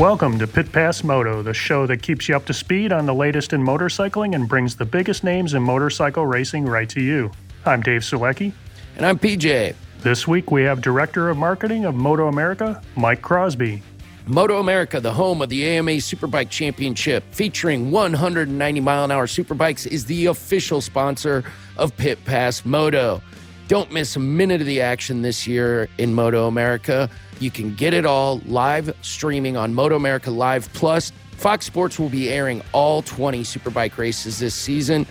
Welcome to Pit Pass Moto, the show that keeps you up to speed on the latest in motorcycling and brings the biggest names in motorcycle racing right to you. I'm Dave Suwecki. And I'm PJ. This week we have Director of Marketing of Moto America, Mike Crosby. Moto America, the home of the AMA Superbike Championship, featuring 190-mile-an-hour superbikes, is the official sponsor of Pit Pass Moto. Don't miss a minute of the action this year in Moto America. You can get it all live streaming on Moto America Live Plus. Fox Sports will be airing all 20 Superbike races this season,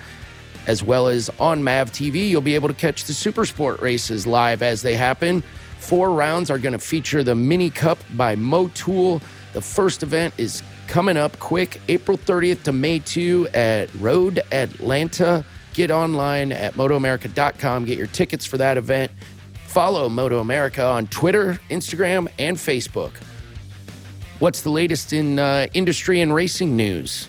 as well as on MAV TV. You'll be able to catch the Supersport races live as they happen. 4 rounds are going to feature the Mini Cup by Motul. The first event is coming up quick, April 30th to May 2 at Road Atlanta. Get online at MotoAmerica.com. Get your tickets for that event. Follow Moto America on Twitter, Instagram, and Facebook. What's the latest in industry and racing news?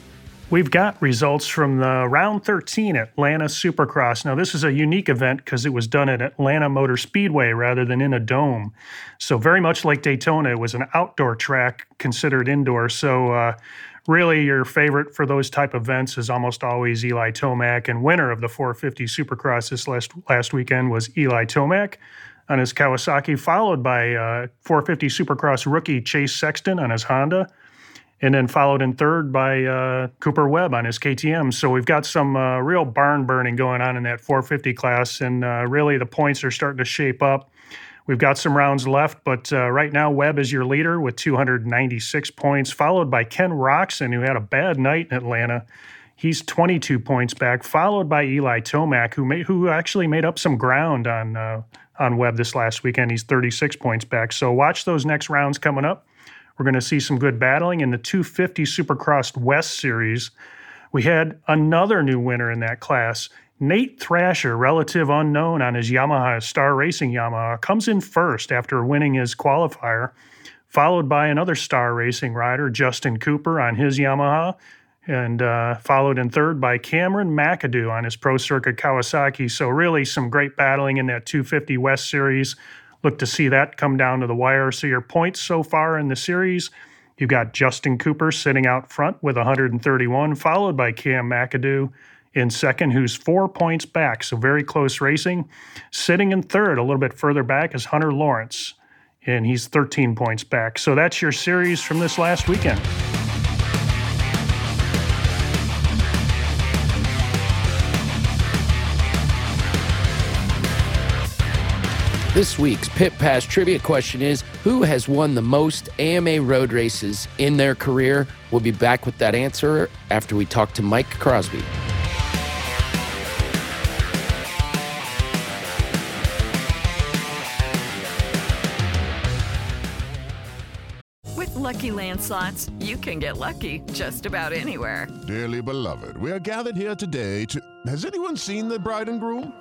We've got results from the Round 13 Atlanta Supercross. Now, this is a unique event because it was done at Atlanta Motor Speedway rather than in a dome. So very much like Daytona, it was an outdoor track considered indoor. So really your favorite for those type events is almost always Eli Tomac. And winner of the 450 Supercross this last weekend was Eli Tomac on his Kawasaki, followed by 450 Supercross rookie Chase Sexton on his Honda. And then followed in third by Cooper Webb on his KTM. So we've got some real barn burning going on in that 450 class, and really the points are starting to shape up. We've got some rounds left, but right now Webb is your leader with 296 points, followed by Ken Roxon, who had a bad night in Atlanta. He's 22 points back, followed by Eli Tomac, who actually made up some ground on Webb this last weekend. He's 36 points back. So watch those next rounds coming up. We're going to see some good battling in the 250 Supercross West Series. We had another new winner in that class. Nate Thrasher, relative unknown on his Yamaha, Star Racing Yamaha, comes in first after winning his qualifier, followed by another Star Racing rider, Justin Cooper, on his Yamaha, and followed in third by Cameron McAdoo on his Pro Circuit Kawasaki. So really some great battling in that 250 West Series. Look to see that come down to the wire. So your points so far in the series, you've got Justin Cooper sitting out front with 131, followed by Cam McAdoo in second, who's 4 points back. So very close racing. Sitting in third, a little bit further back, is Hunter Lawrence, and he's 13 points back. So that's your series from this last weekend. This week's Pit Pass trivia question is, who has won the most AMA road races in their career? We'll be back with that answer after we talk to Mike Crosby. With Lucky Land Slots, you can get lucky just about anywhere. Dearly beloved, we are gathered here today to... Has anyone seen the bride and groom?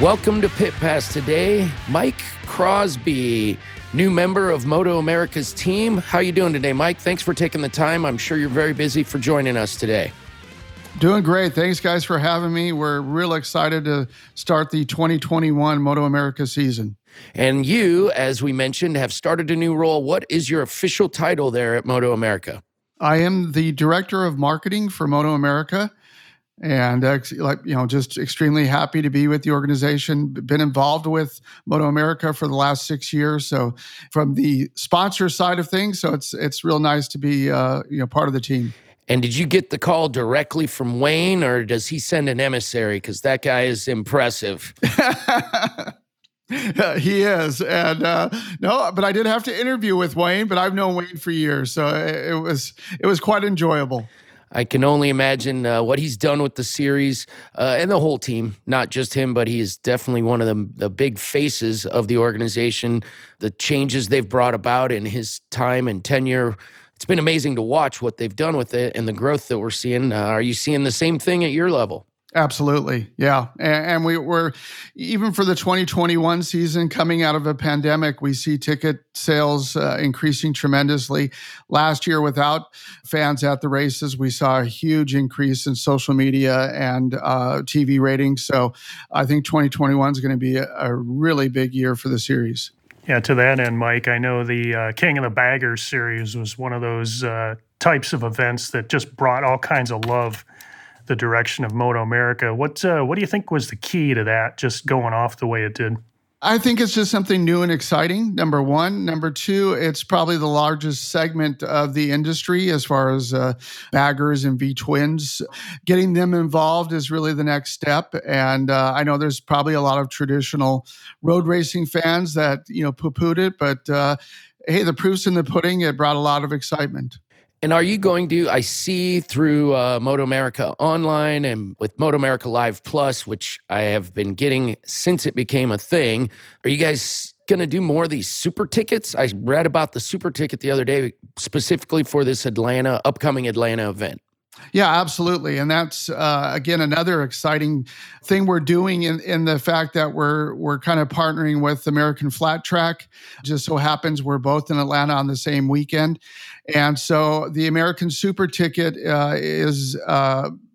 Welcome to Pit Pass today, Mike Crosby, new member of Moto America's team. How you doing today, Mike? Thanks for taking the time. I'm sure you're very busy for joining us today. Doing great. Thanks, guys, for having me. We're real excited to start the 2021 Moto America season. And you, as we mentioned, have started a new role. What is your official title there at Moto America? I am the Director of Marketing for Moto America. And, just extremely happy to be with the organization. Been involved with Moto America for the last 6 years. So from the sponsor side of things, so it's real nice to be, part of the team. And did you get the call directly from Wayne, or does he send an emissary? Because that guy is impressive. He is. And no, but I did have to interview with Wayne, but I've known Wayne for years. So it was quite enjoyable. I can only imagine what he's done with the series and the whole team, not just him, but he is definitely one of the big faces of the organization, the changes they've brought about in his time and tenure. It's been amazing to watch what they've done with it and the growth that we're seeing. Are you seeing the same thing at your level? Absolutely. Yeah. And we're even for the 2021 season, coming out of a pandemic, we see ticket sales increasing tremendously. Last year, without fans at the races, we saw a huge increase in social media and TV ratings. So I think 2021 is going to be a really big year for the series. Yeah, to that end, Mike, I know the King of the Baggers series was one of those types of events that just brought all kinds of love the direction of Moto America. What do you think was the key to that just going off the way it did? I think it's just something new and exciting, number one. Number two, it's probably the largest segment of the industry as far as baggers and V-twins. Getting them involved is really the next step. And I know there's probably a lot of traditional road racing fans that, poo-pooed it. But hey, the proof's in the pudding. It brought a lot of excitement. And are you going to, I see through Moto America Online and with Moto America Live Plus, which I have been getting since it became a thing, are you guys going to do more of these super tickets? I read about the super ticket the other day, specifically for this upcoming Atlanta event. Yeah, absolutely. And that's, again, another exciting thing we're doing in the fact that we're kind of partnering with American Flat Track. Just so happens we're both in Atlanta on the same weekend. And so the American Super Ticket is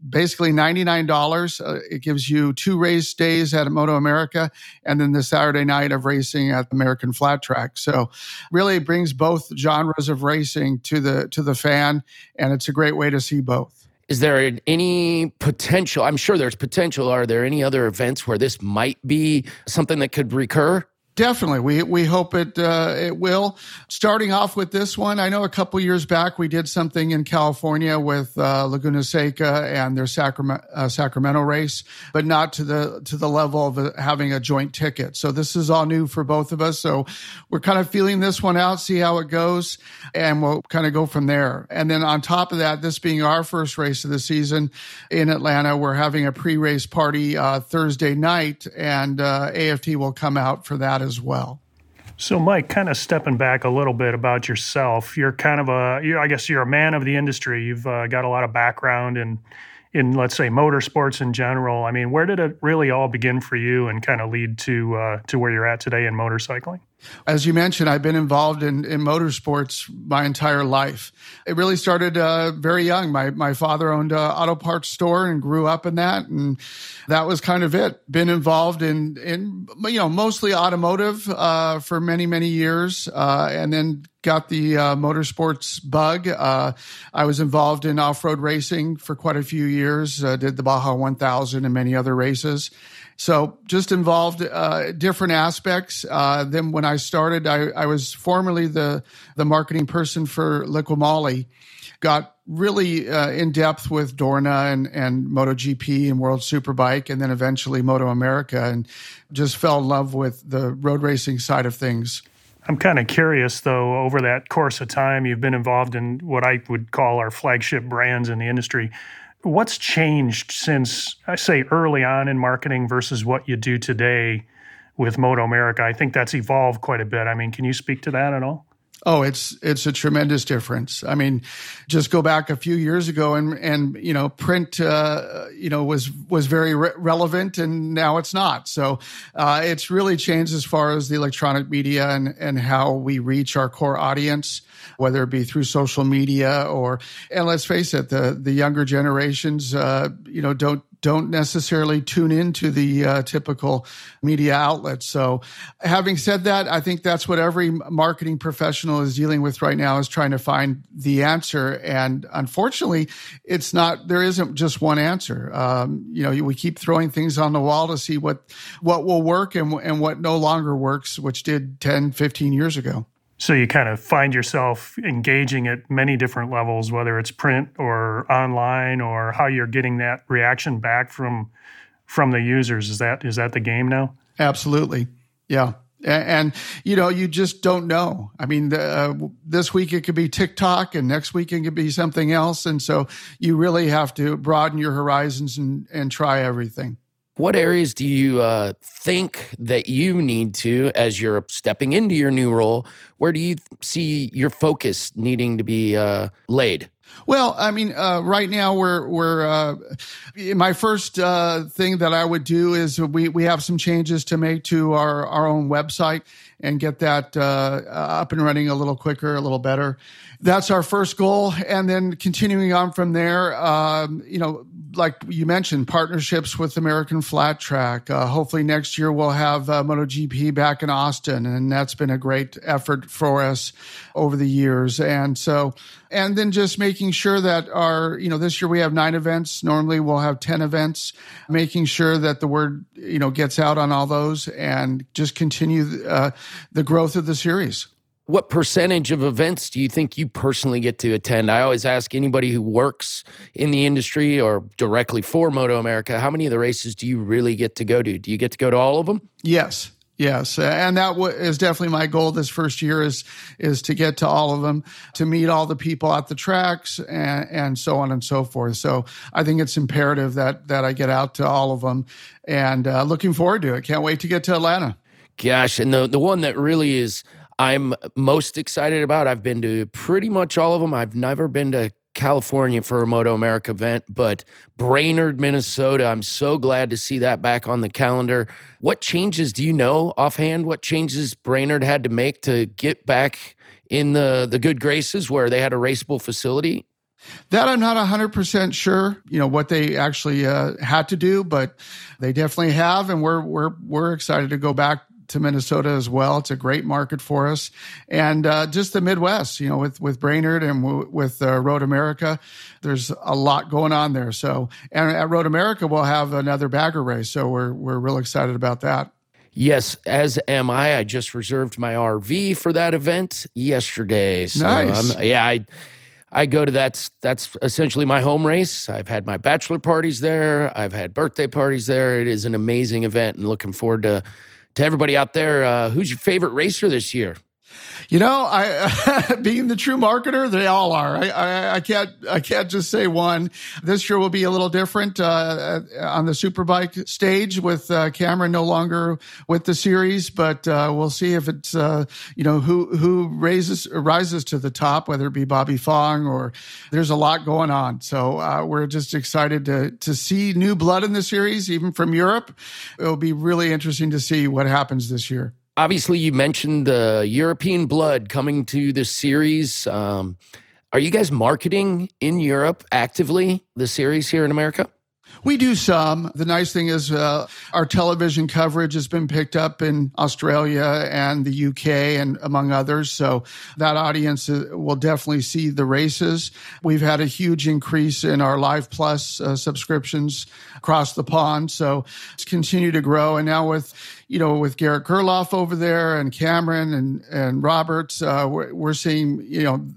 basically $99. It gives you 2 race days at Moto America and then the Saturday night of racing at the American Flat Track. So really it brings both genres of racing to the fan, and it's a great way to see both. Is there any potential? I'm sure there's potential. Are there any other events where this might be something that could recur? Definitely. We hope it will. Starting off with this one, I know a couple years back we did something in California with Laguna Seca and their Sacramento race, but not to the level of having a joint ticket. So this is all new for both of us. So we're kind of feeling this one out, see how it goes, and we'll kind of go from there. And then on top of that, this being our first race of the season in Atlanta, we're having a pre-race party Thursday night, and AFT will come out for that as well. So Mike, kind of stepping back a little bit about yourself, you're kind of you're a man of the industry. You've got a lot of background in let's say motorsports in general. I mean, where did it really all begin for you and kind of lead to where you're at today in motorcycling? As you mentioned, I've been involved in motorsports my entire life. It really started very young. My father owned an auto parts store and grew up in that, and that was kind of it. Been involved in mostly automotive for many, many years, and then got the motorsports bug. I was involved in off-road racing for quite a few years, did the Baja 1000 and many other races. So just involved different aspects. Then when I started, I was formerly the marketing person for Liqui Moly. Got really in depth with Dorna and MotoGP and World Superbike, and then eventually Moto America, and just fell in love with the road racing side of things. I'm kind of curious, though, over that course of time, you've been involved in what I would call our flagship brands in the industry. What's changed since, I say, early on in marketing versus what you do today with Moto America? I think that's evolved quite a bit. I mean, can you speak to that at all? Oh, it's a tremendous difference. I mean, just go back a few years ago and you know, print, was very relevant, and now it's not. So it's really changed as far as the electronic media and how we reach our core audience, whether it be through social media or, and let's face it, the younger generations, don't necessarily tune into the typical media outlets. So having said that, I think that's what every marketing professional is dealing with right now, is trying to find the answer. And unfortunately, there isn't just one answer. We keep throwing things on the wall to see what will work and what no longer works, which did 10, 15 years ago. So you kind of find yourself engaging at many different levels, whether it's print or online, or how you're getting that reaction back from the users. Is that the game now? Absolutely. Yeah. And you just don't know. I mean, this week it could be TikTok, and next week it could be something else. And so you really have to broaden your horizons and try everything. What areas do you think that you need to, as you're stepping into your new role, where do you see your focus needing to be laid? Well, I mean, right now we're my first thing that I would do is we have some changes to make to our own website and get that up and running a little quicker, a little better. That's our first goal. And then continuing on from there, like you mentioned, partnerships with American Flat Track. Hopefully next year we'll have MotoGP back in Austin, and that's been a great effort for us over the years. And so, and then just making sure that this year we have 9 events. Normally we'll have 10 events, making sure that the word, gets out on all those, and just continue the growth of the series. What percentage of events do you think you personally get to attend? I always ask anybody who works in the industry or directly for Moto America, how many of the races do you really get to go to? Do you get to go to all of them? Yes. And that is definitely my goal this first year is to get to all of them, to meet all the people at the tracks and so on and so forth. So I think it's imperative that I get out to all of them, and looking forward to it. Can't wait to get to Atlanta. Gosh, and the one that really is... I'm most excited about. I've been to pretty much all of them. I've never been to California for a Moto America event, but Brainerd, Minnesota, I'm so glad to see that back on the calendar. What changes do you know offhand? What changes Brainerd had to make to get back in the good graces where they had a raceable facility? That I'm not 100% sure, what they actually had to do, but they definitely have, and we're excited to go back to Minnesota as well. It's a great market for us. And just the Midwest, with Brainerd and with Road America, there's a lot going on there. So, and at Road America, we'll have another bagger race. So we're real excited about that. Yes, as am I. I just reserved my RV for that event yesterday. So nice. I go to that. That's essentially my home race. I've had my bachelor parties there. I've had birthday parties there. It is an amazing event, and looking forward to everybody out there, who's your favorite racer this year? I being the true marketer, they all are. I can't just say one. This year will be a little different on the Superbike stage with Cameron no longer with the series, but we'll see if it's who rises to the top, whether it be Bobby Fong or there's a lot going on. So we're just excited to see new blood in the series, even from Europe. It'll be really interesting to see what happens this year. Obviously, you mentioned the European blood coming to this series. Are you guys marketing in Europe actively the series here in America? We do some. The nice thing is our television coverage has been picked up in Australia and the UK and among others. So that audience will definitely see the races. We've had a huge increase in our Live Plus subscriptions across the pond. So it's continued to grow. And now with Garrett Kurloff over there and Cameron and Roberts, we're seeing,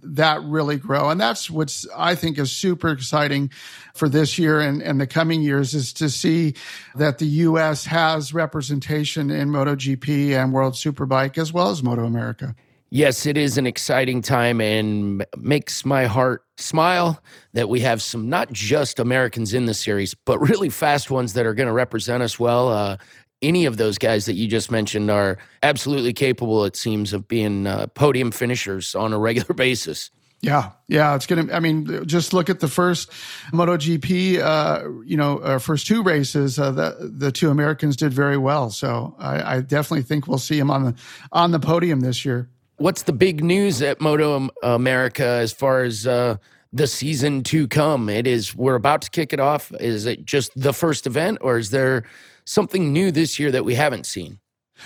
that really grow. And that's what I think is super exciting for this year and the coming years, is to see that the U.S. has representation in MotoGP and World Superbike, as well as Moto America. Yes, it is an exciting time, and makes my heart smile that we have some, not just Americans in the series, but really fast ones that are going to represent us well. any of those guys that you just mentioned are absolutely capable, it seems, of being podium finishers on a regular basis. Yeah, it's going to, I mean, just look at the first MotoGP, first two races, the two Americans did very well. So I definitely think we'll see him on the podium this year. What's the big news at Moto America as far as the season to come? We're about to kick it off. Is it just the first event, or is there something new this year that we haven't seen?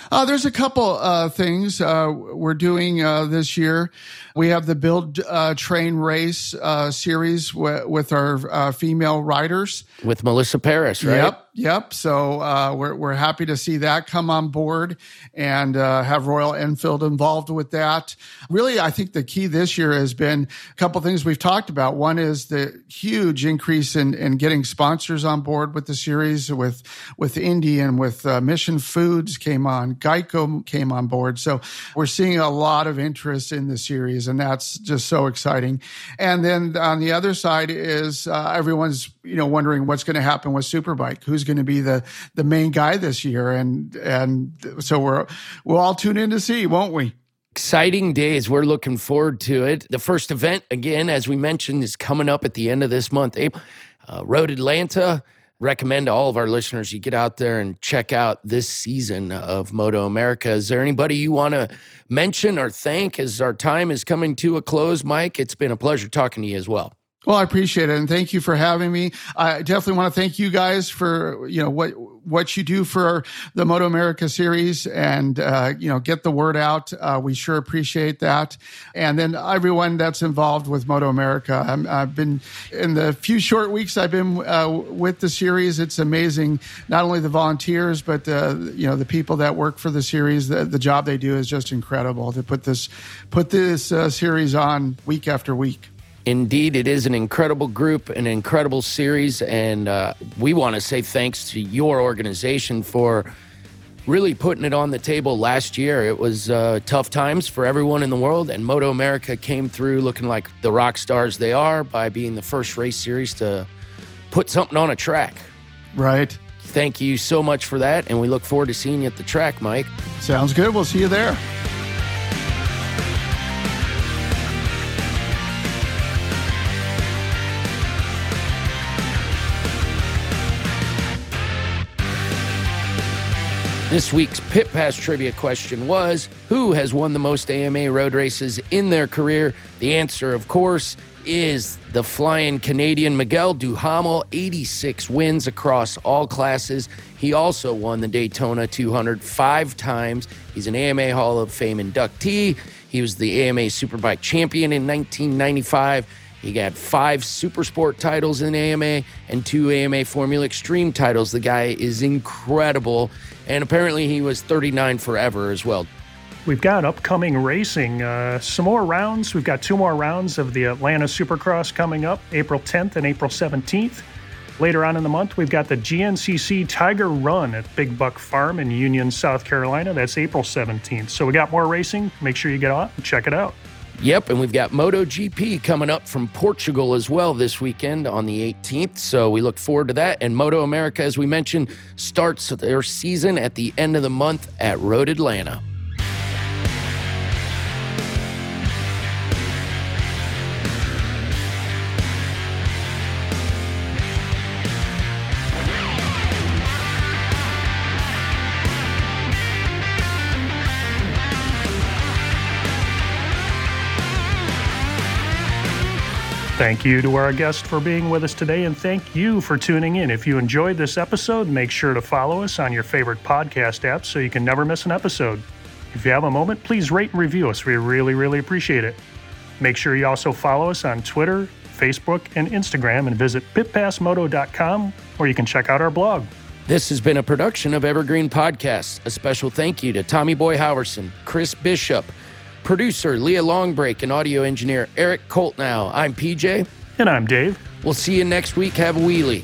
There's a couple things we're doing this year. We have the Build Train Race series with our female riders. With Melissa Paris, right? Yep. So we're happy to see that come on board and have Royal Enfield involved with that. Really, I think the key this year has been a couple things we've talked about. One is the huge increase in getting sponsors on board with the series, with Indy and with Mission Foods came on, Geico came on board. So we're seeing a lot of interest in the series, and that's just so exciting. And then on the other side is everyone's wondering what's going to happen with Superbike. Who's going to be the main guy this year, and so we'll all tune in to see, won't we? Exciting days. We're looking forward to it. The first event, again, as we mentioned, is coming up at the end of this month. Road Atlanta. Recommend to all of our listeners you get out there and check out this season of Moto America. Is there anybody you want to mention or thank as our time is coming to a close, Mike? It's been a pleasure talking to you as well. Well, I appreciate it, and thank you for having me. I definitely want to thank you guys for what you do for the Moto America series, and get the word out. We sure appreciate that, and then everyone that's involved with Moto America. I've been, in the few short weeks I've been with the series, it's amazing. Not only the volunteers, but the people that work for the series. The job they do is just incredible to put this series on week after week. Indeed, it is an incredible group, an incredible series, and we want to say thanks to your organization for really putting it on the table last year. It was tough times for everyone in the world, and Moto America came through looking like the rock stars they are by being the first race series to put something on a track. Right. Thank you so much for that, and we look forward to seeing you at the track, Mike. Sounds good. We'll see you there. This week's Pit Pass trivia question was, who has won the most AMA road races in their career? The answer, of course, is the flying Canadian Miguel Duhamel, 86 wins across all classes. He also won the Daytona 200 5 times. He's an AMA Hall of Fame inductee. He was the AMA Superbike champion in 1995. He got 5 Supersport titles in AMA and 2 AMA Formula Extreme titles. The guy is incredible, and apparently he was 39 forever as well. We've got upcoming racing, some more rounds. We've got 2 more rounds of the Atlanta Supercross coming up, April 10th and April 17th. Later on in the month, we've got the GNCC Tiger Run at Big Buck Farm in Union, South Carolina. That's April 17th. So we got more racing. Make sure you get out and check it out. Yep, and we've got MotoGP coming up from Portugal as well this weekend on the 18th, so we look forward to that. And Moto America, as we mentioned, starts their season at the end of the month at Road Atlanta. Thank you to our guest for being with us today, and thank you for tuning in. If you enjoyed this episode, make sure to follow us on your favorite podcast app so you can never miss an episode. If you have a moment, please rate and review us. We really, really appreciate it. Make sure you also follow us on Twitter, Facebook, and Instagram, and visit pitpassmoto.com, where you can check out our blog. This has been a production of Evergreen Podcasts. A special thank you to Tommy Boy Howerson, Chris Bishop, producer Leah Longbreak, and audio engineer Eric Coltnow. I'm PJ. And I'm Dave. We'll see you next week. Have a wheelie.